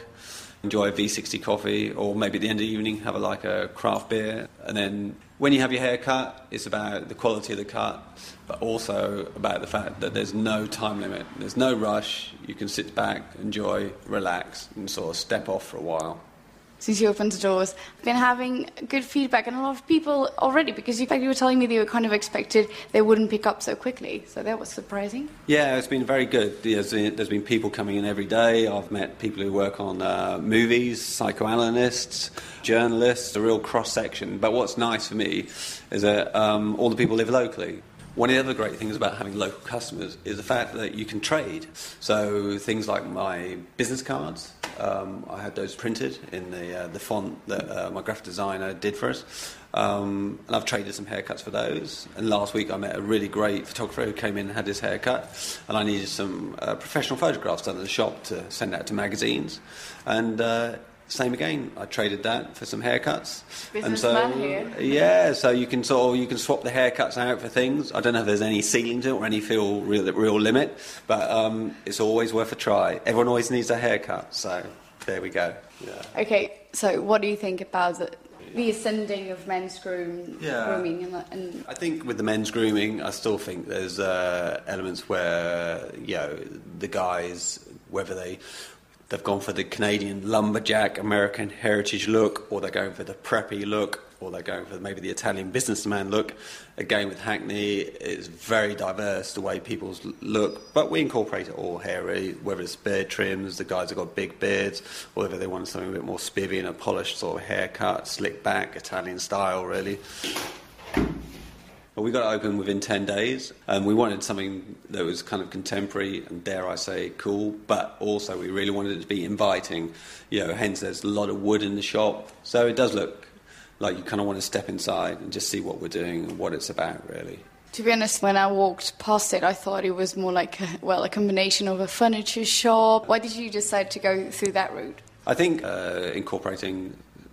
enjoy a V sixty coffee, or maybe at the end of the evening have a, like a craft beer. And then when you have your hair cut, it's about the quality of the cut, but also about the fact that there's no time limit, there's no rush, you can sit back, enjoy, relax, and sort of step off for a while. since you opened the doors. I've been having good feedback and a lot of people already, because you, you were telling me that you were kind of expected they wouldn't pick up so quickly, so that was surprising. Yeah, it's been very good. There's been, there's been people coming in every day. I've met people who work on uh, movies, psychoanalysts, journalists, a real cross-section. But what's nice for me is that um, all the people live locally. One of the other great things about having local customers is the fact that you can trade. So things like my business cards, um, I had those printed in the uh, the font that uh, my graphic designer did for us. Um, and I've traded some haircuts for those. And last week I met a really great photographer who came in and had his haircut. And I needed some uh, professional photographs done at the shop to send out to magazines. And... Uh, Same again. I traded that for some haircuts. Business man here. Yeah, so you can sort of, you can swap the haircuts out for things. I don't know if there's any ceiling to it or any feel real real limit, but um, it's always worth a try. Everyone always needs a haircut, so there we go. Yeah. Okay, so what do you think about the, the ascending of men's groom, yeah. grooming? And, and I think with the men's grooming, I still think there's uh, elements where you know the guys, whether they. They've gone for the Canadian lumberjack American heritage look, or they're going for the preppy look, or they're going for maybe the Italian businessman look. Again, with Hackney, it's very diverse the way people look, but we incorporate it all, hairy, whether it's beard trims, the guys have got big beards, or whether they want something a bit more spivvy and a polished sort of haircut, slick back, Italian style, really. But we got it open within ten days, and we wanted something that was kind of contemporary and, dare I say, cool, but also we really wanted it to be inviting, you know, hence there's a lot of wood in the shop. So it does look like you kind of want to step inside and just see what we're doing and what it's about, really. To be honest, when I walked past it, I thought it was more like, a, well, a combination of a furniture shop. Why did you decide to go through that route? I think uh, incorporating...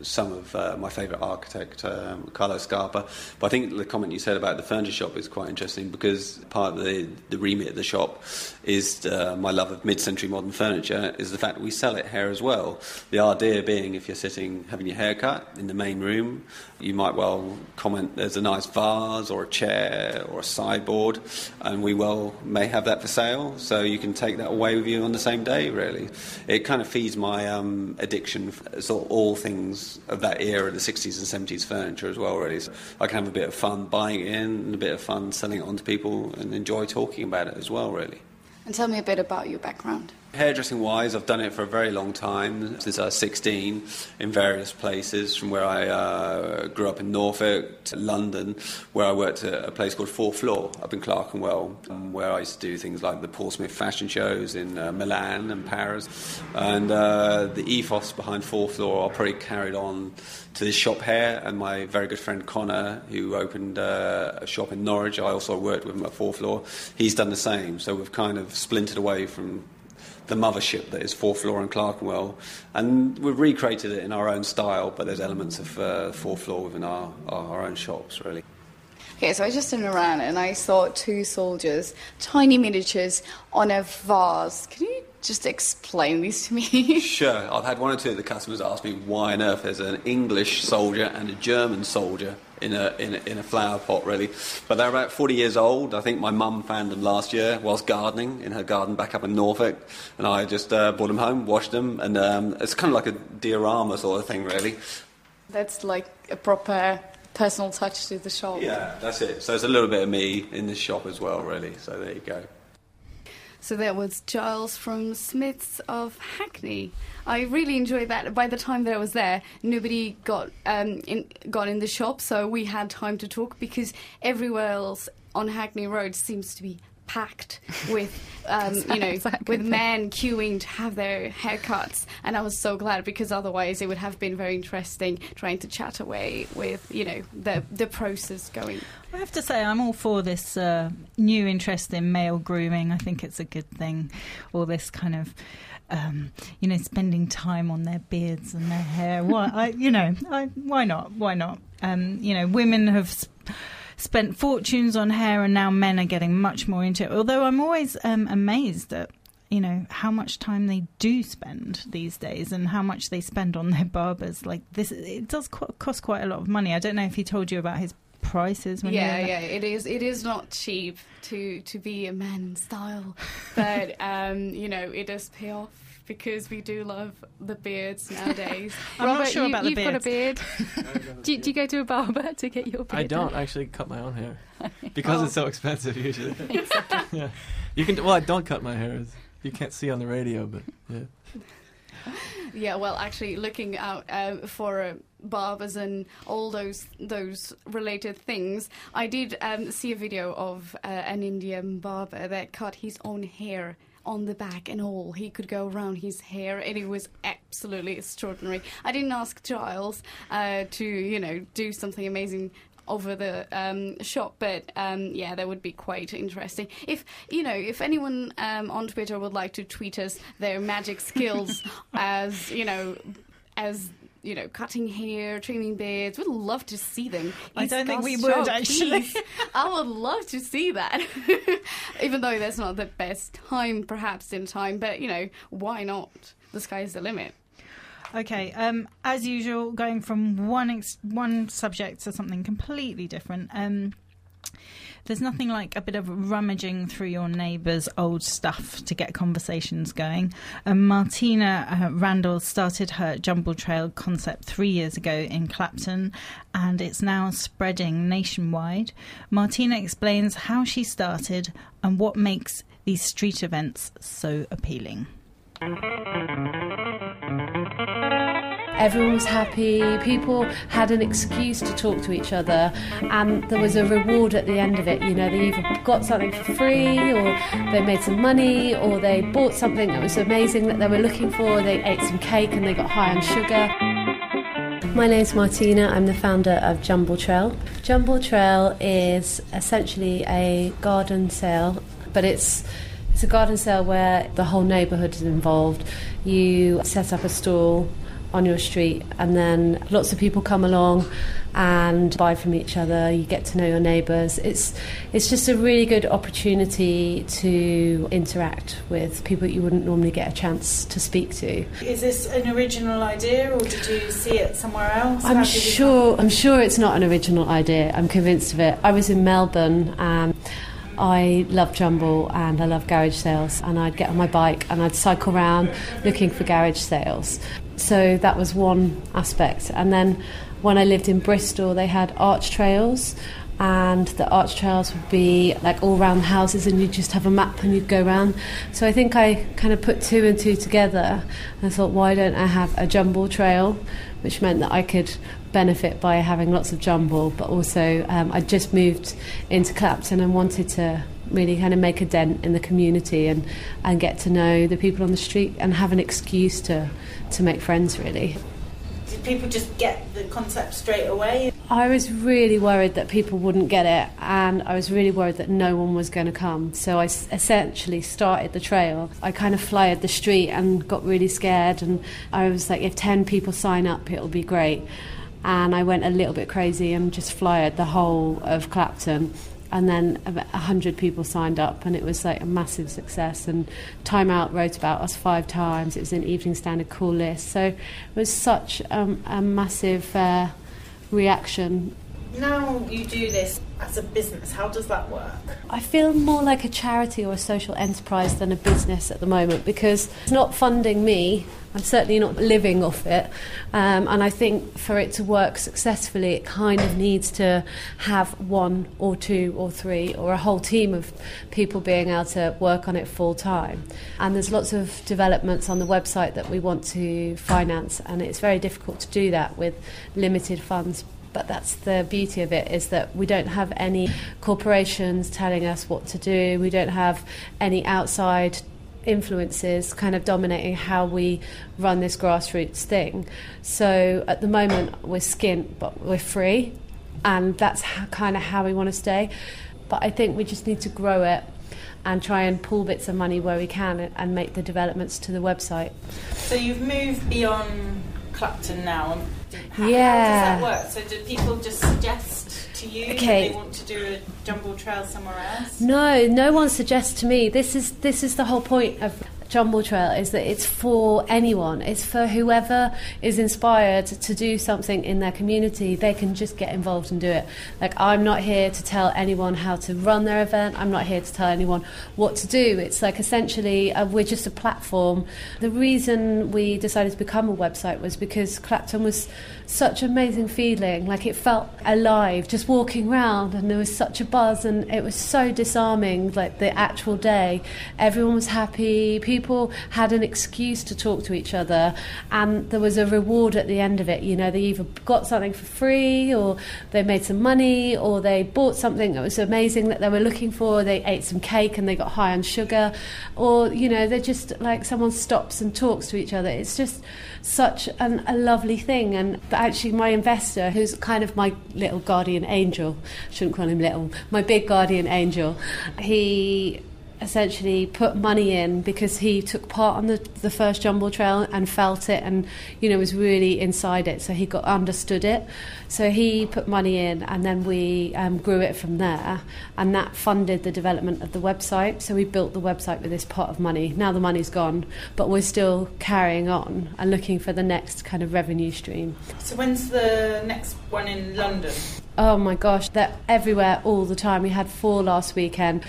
some of uh, my favourite architect, um, Carlo Scarpa. But I think the comment you said about the furniture shop is quite interesting, because part of the, the remit of the shop is uh, my love of mid-century modern furniture is the fact that we sell it here as well. The idea being if you're sitting, having your haircut in the main room, you might well comment there's a nice vase or a chair or a sideboard, and we well may have that for sale, so you can take that away with you on the same day, really. It kind of feeds my um, addiction for sort of all things of that era, the sixties and seventies furniture as well, really. So I can have a bit of fun buying it in and a bit of fun selling it on to people and enjoy talking about it as well, really. And tell me a bit about your background. Hairdressing-wise, I've done it for a very long time, since I was sixteen, in various places, from where I uh, grew up in Norfolk to London, where I worked at a place called Fourth Floor up in Clerkenwell, um, where I used to do things like the Paul Smith fashion shows in uh, Milan and Paris. And uh, the ethos behind Fourth Floor I probably carried on to this shop here, and my very good friend Connor, who opened uh, a shop in Norwich, I also worked with him at Fourth Floor, he's done the same, so we've kind of splintered away from the mothership that is Fourth Floor in Clerkenwell, and we've recreated it in our own style, but there's elements of uh, Fourth Floor within our, our, our own shops, really. Okay, so I just turned around and I saw two soldiers, tiny miniatures, on a vase. Can you just explain these to me? Sure. I've had one or two of the customers ask me why on earth there's an English soldier and a German soldier in a, in a in a flower pot, really. But they're about forty years old. I think my mum found them last year whilst gardening in her garden back up in Norfolk, and I just uh, brought them home, washed them, and um, it's kind of like a diorama sort of thing, really. That's like a proper personal touch to the shop. Yeah, that's it. So it's a little bit of me in this shop as well, really. So there you go. So that was Giles from Smiths of Hackney. I really enjoyed that. By the time that I was there, nobody got um, in, got in the shop, so we had time to talk, because everywhere else on Hackney Road seems to be packed with, um, you know, exactly. with men queuing to have their haircuts. And I was so glad, because otherwise it would have been very interesting trying to chat away with, you know, the the process going. I have to say, I'm all for this uh, new interest in male grooming. I think it's a good thing. All this kind of, um, you know, spending time on their beards and their hair. Why, I, you know, I, why not? Why not? Um, you know, women have Sp- spent fortunes on hair, and now men are getting much more into it, although I'm always um, amazed at, you know, how much time they do spend these days and how much they spend on their barbers. Like, this, it does cost quite a lot of money. I don't know if he told you about his prices. When yeah, yeah, it is. It is not cheap to to be a man style, but um, you know, it does pay off because we do love the beards nowadays. I'm Robert, not sure you, about the beards. You've got a beard. do, do you go to a barber to get your beard? I don't actually cut my own hair because oh. it's so expensive usually. yeah, you can. Well, I don't cut my hair. You can't see on the radio, but yeah. Yeah, well, actually, looking out uh, for uh, barbers and all those those related things, I did um, see a video of uh, an Indian barber that cut his own hair on the back and all. He could go around his hair, and it was absolutely extraordinary. I didn't ask Giles uh, to, you know, do something amazing over the um, shop, but um, yeah, that would be quite interesting. If you know, if anyone um, on Twitter would like to tweet us their magic skills, as you know, as you know, cutting hair, trimming beards, we'd love to see them. I don't think we would actually. I would love to see that, even though that's not the best time, perhaps in time, but you know, why not? The sky's the limit. Okay, um, as usual, going from one ex- one subject to something completely different. Um, there's nothing like a bit of rummaging through your neighbour's old stuff to get conversations going. Um, Martina uh, Randall started her Jumble Trail concept three years ago in Clapton, and it's now spreading nationwide. Martina explains how she started and what makes these street events so appealing. Everyone was happy, people had an excuse to talk to each other, and there was a reward at the end of it. You know, they either got something for free, or they made some money, or they bought something that was amazing that they were looking for, they ate some cake and they got high on sugar. My name's Martina, I'm the founder of Jumble Trail. Jumble Trail is essentially a garden sale, but it's It's a garden sale where the whole neighbourhood is involved. You set up a stall on your street and then lots of people come along and buy from each other. You get to know your neighbours. It's it's just a really good opportunity to interact with people that you wouldn't normally get a chance to speak to. Is this an original idea, or did you see it somewhere else? I'm sure I'm sure it's not an original idea. I'm convinced of it. I was in Melbourne and I love jumble and I love garage sales, and I'd get on my bike and I'd cycle around looking for garage sales. So that was one aspect. And then when I lived in Bristol, they had arch trails, and the arch trails would be like all round houses and you'd just have a map and you'd go round. So I think I kind of put two and two together and thought, why don't I have a jumble trail, which meant that I could benefit by having lots of jumble, but also um, I just moved into Clapton and wanted to really kind of make a dent in the community and, and get to know the people on the street and have an excuse to, to make friends, really. Did people just get the concept straight away? I was really worried that people wouldn't get it, and I was really worried that no one was going to come, so I s- essentially started the trail. I kind of flyered the street and got really scared, and I was like, if ten people sign up, it'll be great. And I went a little bit crazy and just flyered the whole of Clapton, and then about one hundred people signed up, and it was like a massive success, and Time Out wrote about us five times. It was an Evening Standard call list, so it was such um, a massive uh, reaction. Now you do this as a business, how does that work? I feel more like a charity or a social enterprise than a business at the moment, because it's not funding me, I'm certainly not living off it, um, and I think for it to work successfully it kind of needs to have one or two or three or a whole team of people being able to work on it full time. And there's lots of developments on the website that we want to finance, and it's very difficult to do that with limited funds. But that's the beauty of it, is that we don't have any corporations telling us what to do. We don't have any outside influences kind of dominating how we run this grassroots thing. So at the moment we're skint, but we're free, and that's how, kind of how we want to stay. But I think we just need to grow it and try and pull bits of money where we can and make the developments to the website. So you've moved beyond Clapton now. How, yeah. How does that work? So do people just suggest to you okay. that they want to do a jumble trail somewhere else? No, no one suggests to me. This is this is the whole point of Jumble Trail is that it's for anyone. It's for whoever is inspired to do something in their community. They can just get involved and do it. Like, I'm not here to tell anyone how to run their event. I'm not here to tell anyone what to do. It's like, essentially, uh, we're just a platform. The reason we decided to become a website was because Clapton was such an amazing feeling. Like, it felt alive just walking around, and there was such a buzz, and it was so disarming. Like, the actual day, everyone was happy, people had an excuse to talk to each other, and there was a reward at the end of it. You know, they either got something for free, or they made some money, or they bought something that was amazing that they were looking for, they ate some cake and they got high on sugar, or, you know, they're just like, someone stops and talks to each other. It's just such an, a lovely thing. And actually, my investor, who's kind of my little guardian angel, shouldn't call him little, my big guardian angel, he essentially put money in because he took part on the, the first Jumble Trail and felt it, and, you know, was really inside it, so he got understood it. So he put money in, and then we um, grew it from there, and that funded the development of the website. So we built the website with this pot of money. Now the money's gone, but we're still carrying on and looking for the next kind of revenue stream. So when's the next one in London? Oh my gosh, they're everywhere all the time. We had four last weekend.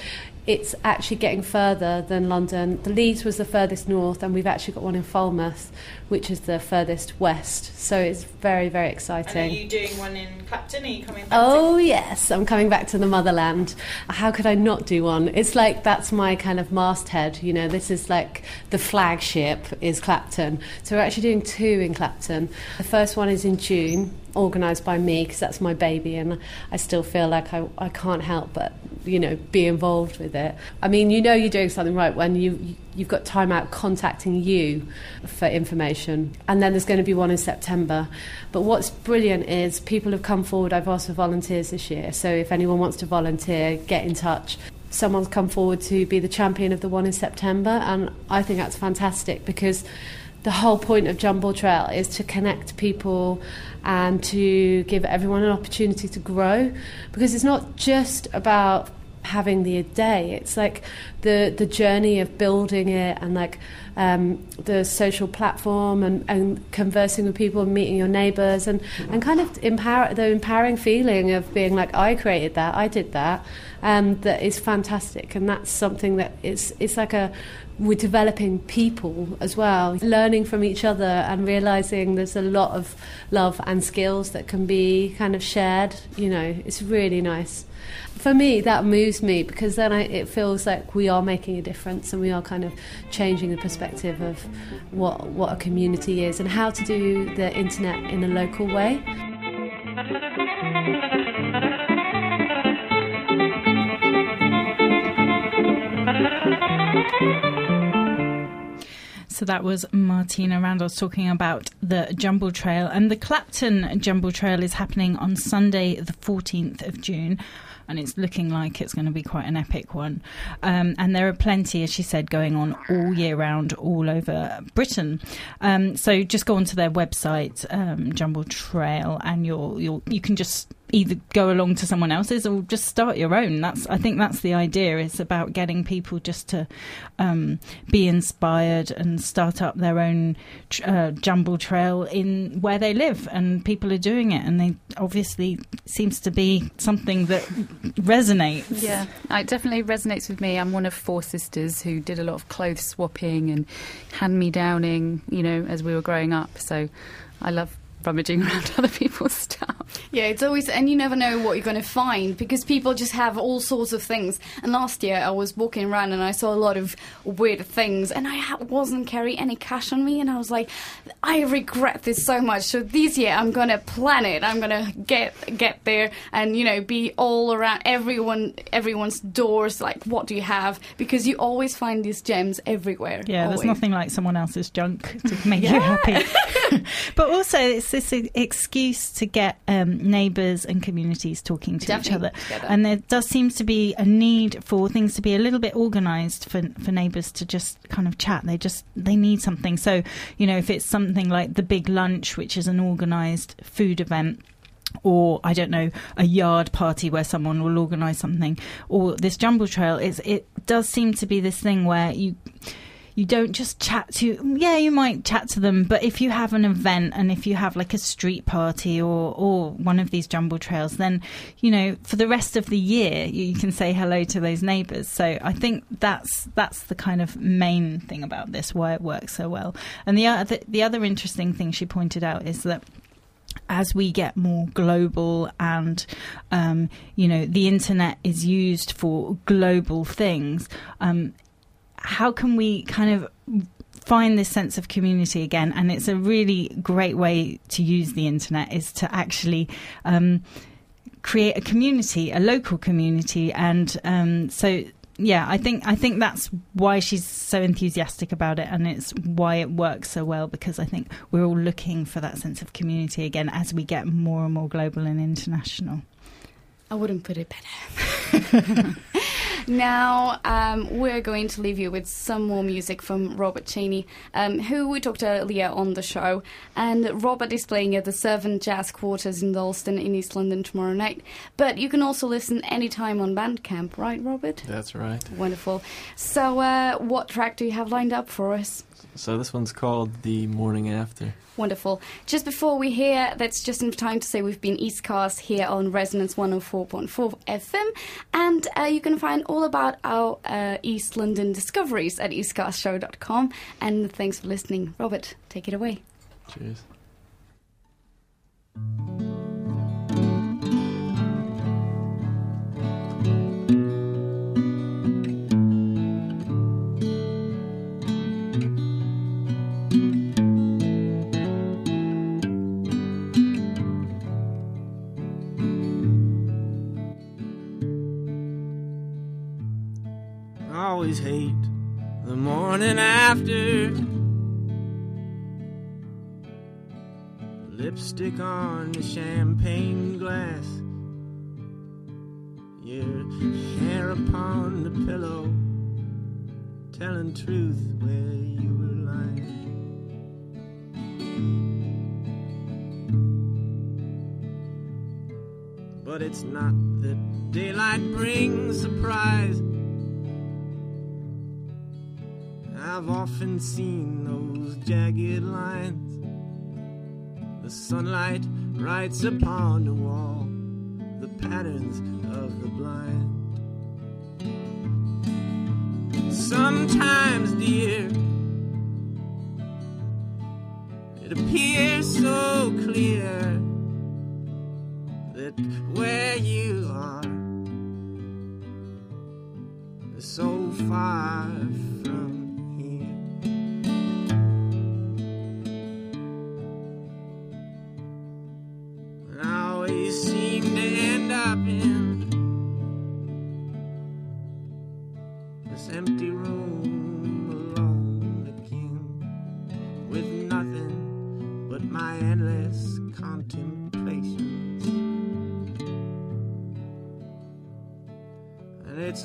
It's actually getting further than London. The Leeds was the furthest north, and we've actually got one in Falmouth, which is the furthest west. So it's very, very exciting. And are you doing one in Clapton? Are you coming back? Oh, to- yes. I'm coming back to the motherland. How could I not do one? It's like, that's my kind of masthead. You know, this is like the flagship is Clapton. So we're actually doing two in Clapton. The first one is in June, organised by me, because that's my baby, and I still feel like I, I can't help but, you know, be involved with it. I mean, you know you're doing something right when you, you've got time out contacting you for information. And then there's going to be one in September. But what's brilliant is people have come forward. I've asked for volunteers this year, so if anyone wants to volunteer, get in touch. Someone's come forward to be the champion of the one in September, and I think that's fantastic, because the whole point of Jumble Trail is to connect people and to give everyone an opportunity to grow, because it's not just about having the day, it's like the the journey of building it, and like um, the social platform, and, and conversing with people and meeting your neighbours, and, and kind of empower, the empowering feeling of being like, I created that, I did that, and um, that is fantastic. And that's something that it's it's like a we're developing people as well, learning from each other and realising there's a lot of love and skills that can be kind of shared. You know, it's really nice. For me, that moves me, because then I, it feels like we are making a difference, and we are kind of changing the perspective of what what a community is and how to do the internet in a local way. So that was Martina Randall talking about the Jumble Trail, and the Clapton Jumble Trail is happening on Sunday the fourteenth of June, and it's looking like it's going to be quite an epic one. Um, and there are plenty, as she said, going on all year round all over Britain. Um, so just go onto their website, um, Jumble Trail, and you'll you'll you can just either go along to someone else's or just start your own. That's I think that's the idea. It's about getting people just to um, be inspired and start up their own uh, Jumble Trail in where they live, and people are doing it, and they obviously seems to be something that resonates. Yeah, it definitely resonates with me. I'm one of four sisters who did a lot of clothes swapping and hand-me-downing, you know, as we were growing up, so I love rummaging around other people's stuff. Yeah, it's always, and you never know what you're going to find, because people just have all sorts of things. And last year I was walking around and I saw a lot of weird things, and I ha- wasn't carrying any cash on me, and I was like, I regret this so much. So this year I'm going to plan it. I'm going to get get there and, you know, be all around everyone everyone's doors, like, what do you have? Because you always find these gems everywhere. Yeah, always. There's nothing like someone else's junk to make yeah. you happy. But also it's this excuse to get um, neighbours and communities talking to Definitely each other together. And there does seem to be a need for things to be a little bit organised for, for neighbours to just kind of chat. They just they need something. So, you know, if it's something like the Big Lunch, which is an organised food event, or, I don't know, a yard party where someone will organise something, or this Jumble Trail, it's, it does seem to be this thing where you you don't just chat to, yeah, you might chat to them, but if you have an event and if you have like a street party or, or one of these jumble trails, then, you know, for the rest of the year, you can say hello to those neighbours. So I think that's that's the kind of main thing about this, why it works so well. And the other, the other interesting thing she pointed out is that as we get more global and, um, you know, the internet is used for global things, um, how can we kind of find this sense of community again? And it's a really great way to use the internet is to actually um, create a community, a local community. And um, so, yeah, I think I think that's why she's so enthusiastic about it, and it's why it works so well, because I think we're all looking for that sense of community again as we get more and more global and international. I wouldn't put it better. Now, um, we're going to leave you with some more music from Robert Chaney, um, who we talked earlier on the show. And Robert is playing at the Servant Jazz Quarters in Dalston in East London tomorrow night. But you can also listen anytime on Bandcamp, right, Robert? That's right. Wonderful. So uh, what track do you have lined up for us? So this one's called The Morning After. Wonderful. Just before we hear, that's just in time to say we've been Eastcast here on Resonance one oh four point four F M, and uh, you can find all about our uh, East London discoveries at eastcast show dot com, and thanks for listening. Robert, take it away. Cheers. I always hate the morning after. Lipstick on the champagne glass, your hair upon the pillow, telling truth where you were lying. But it's not that daylight brings surprise. I've often seen those jagged lines. The sunlight writes upon the wall the patterns of the blind. Sometimes, dear, it appears so clear that where you are is so far from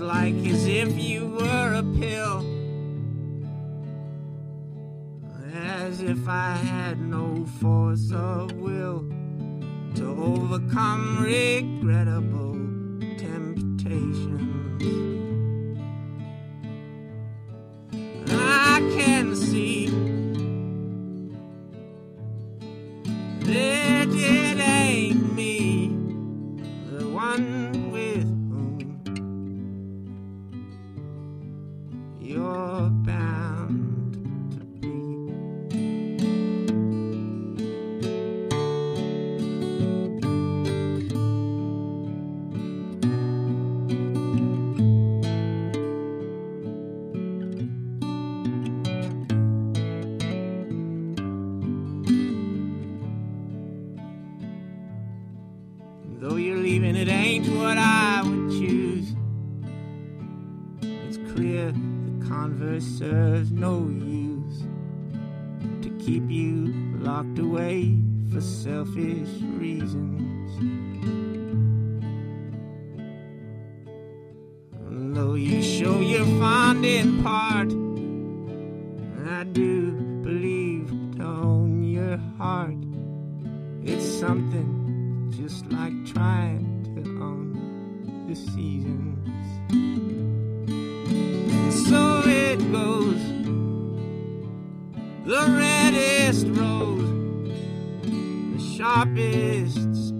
like as if you were a pill, as if I had no force of will to overcome regrettable temptations. I can see that it ain't me, the one you're bound to be. Though you're leaving, it ain't what I would choose. It's clear Converse serves no use to keep you locked away for selfish reasons. And though you show you're fond in part, I do believe on your heart, it's something just like trying to own the seasons. So it goes. sharpest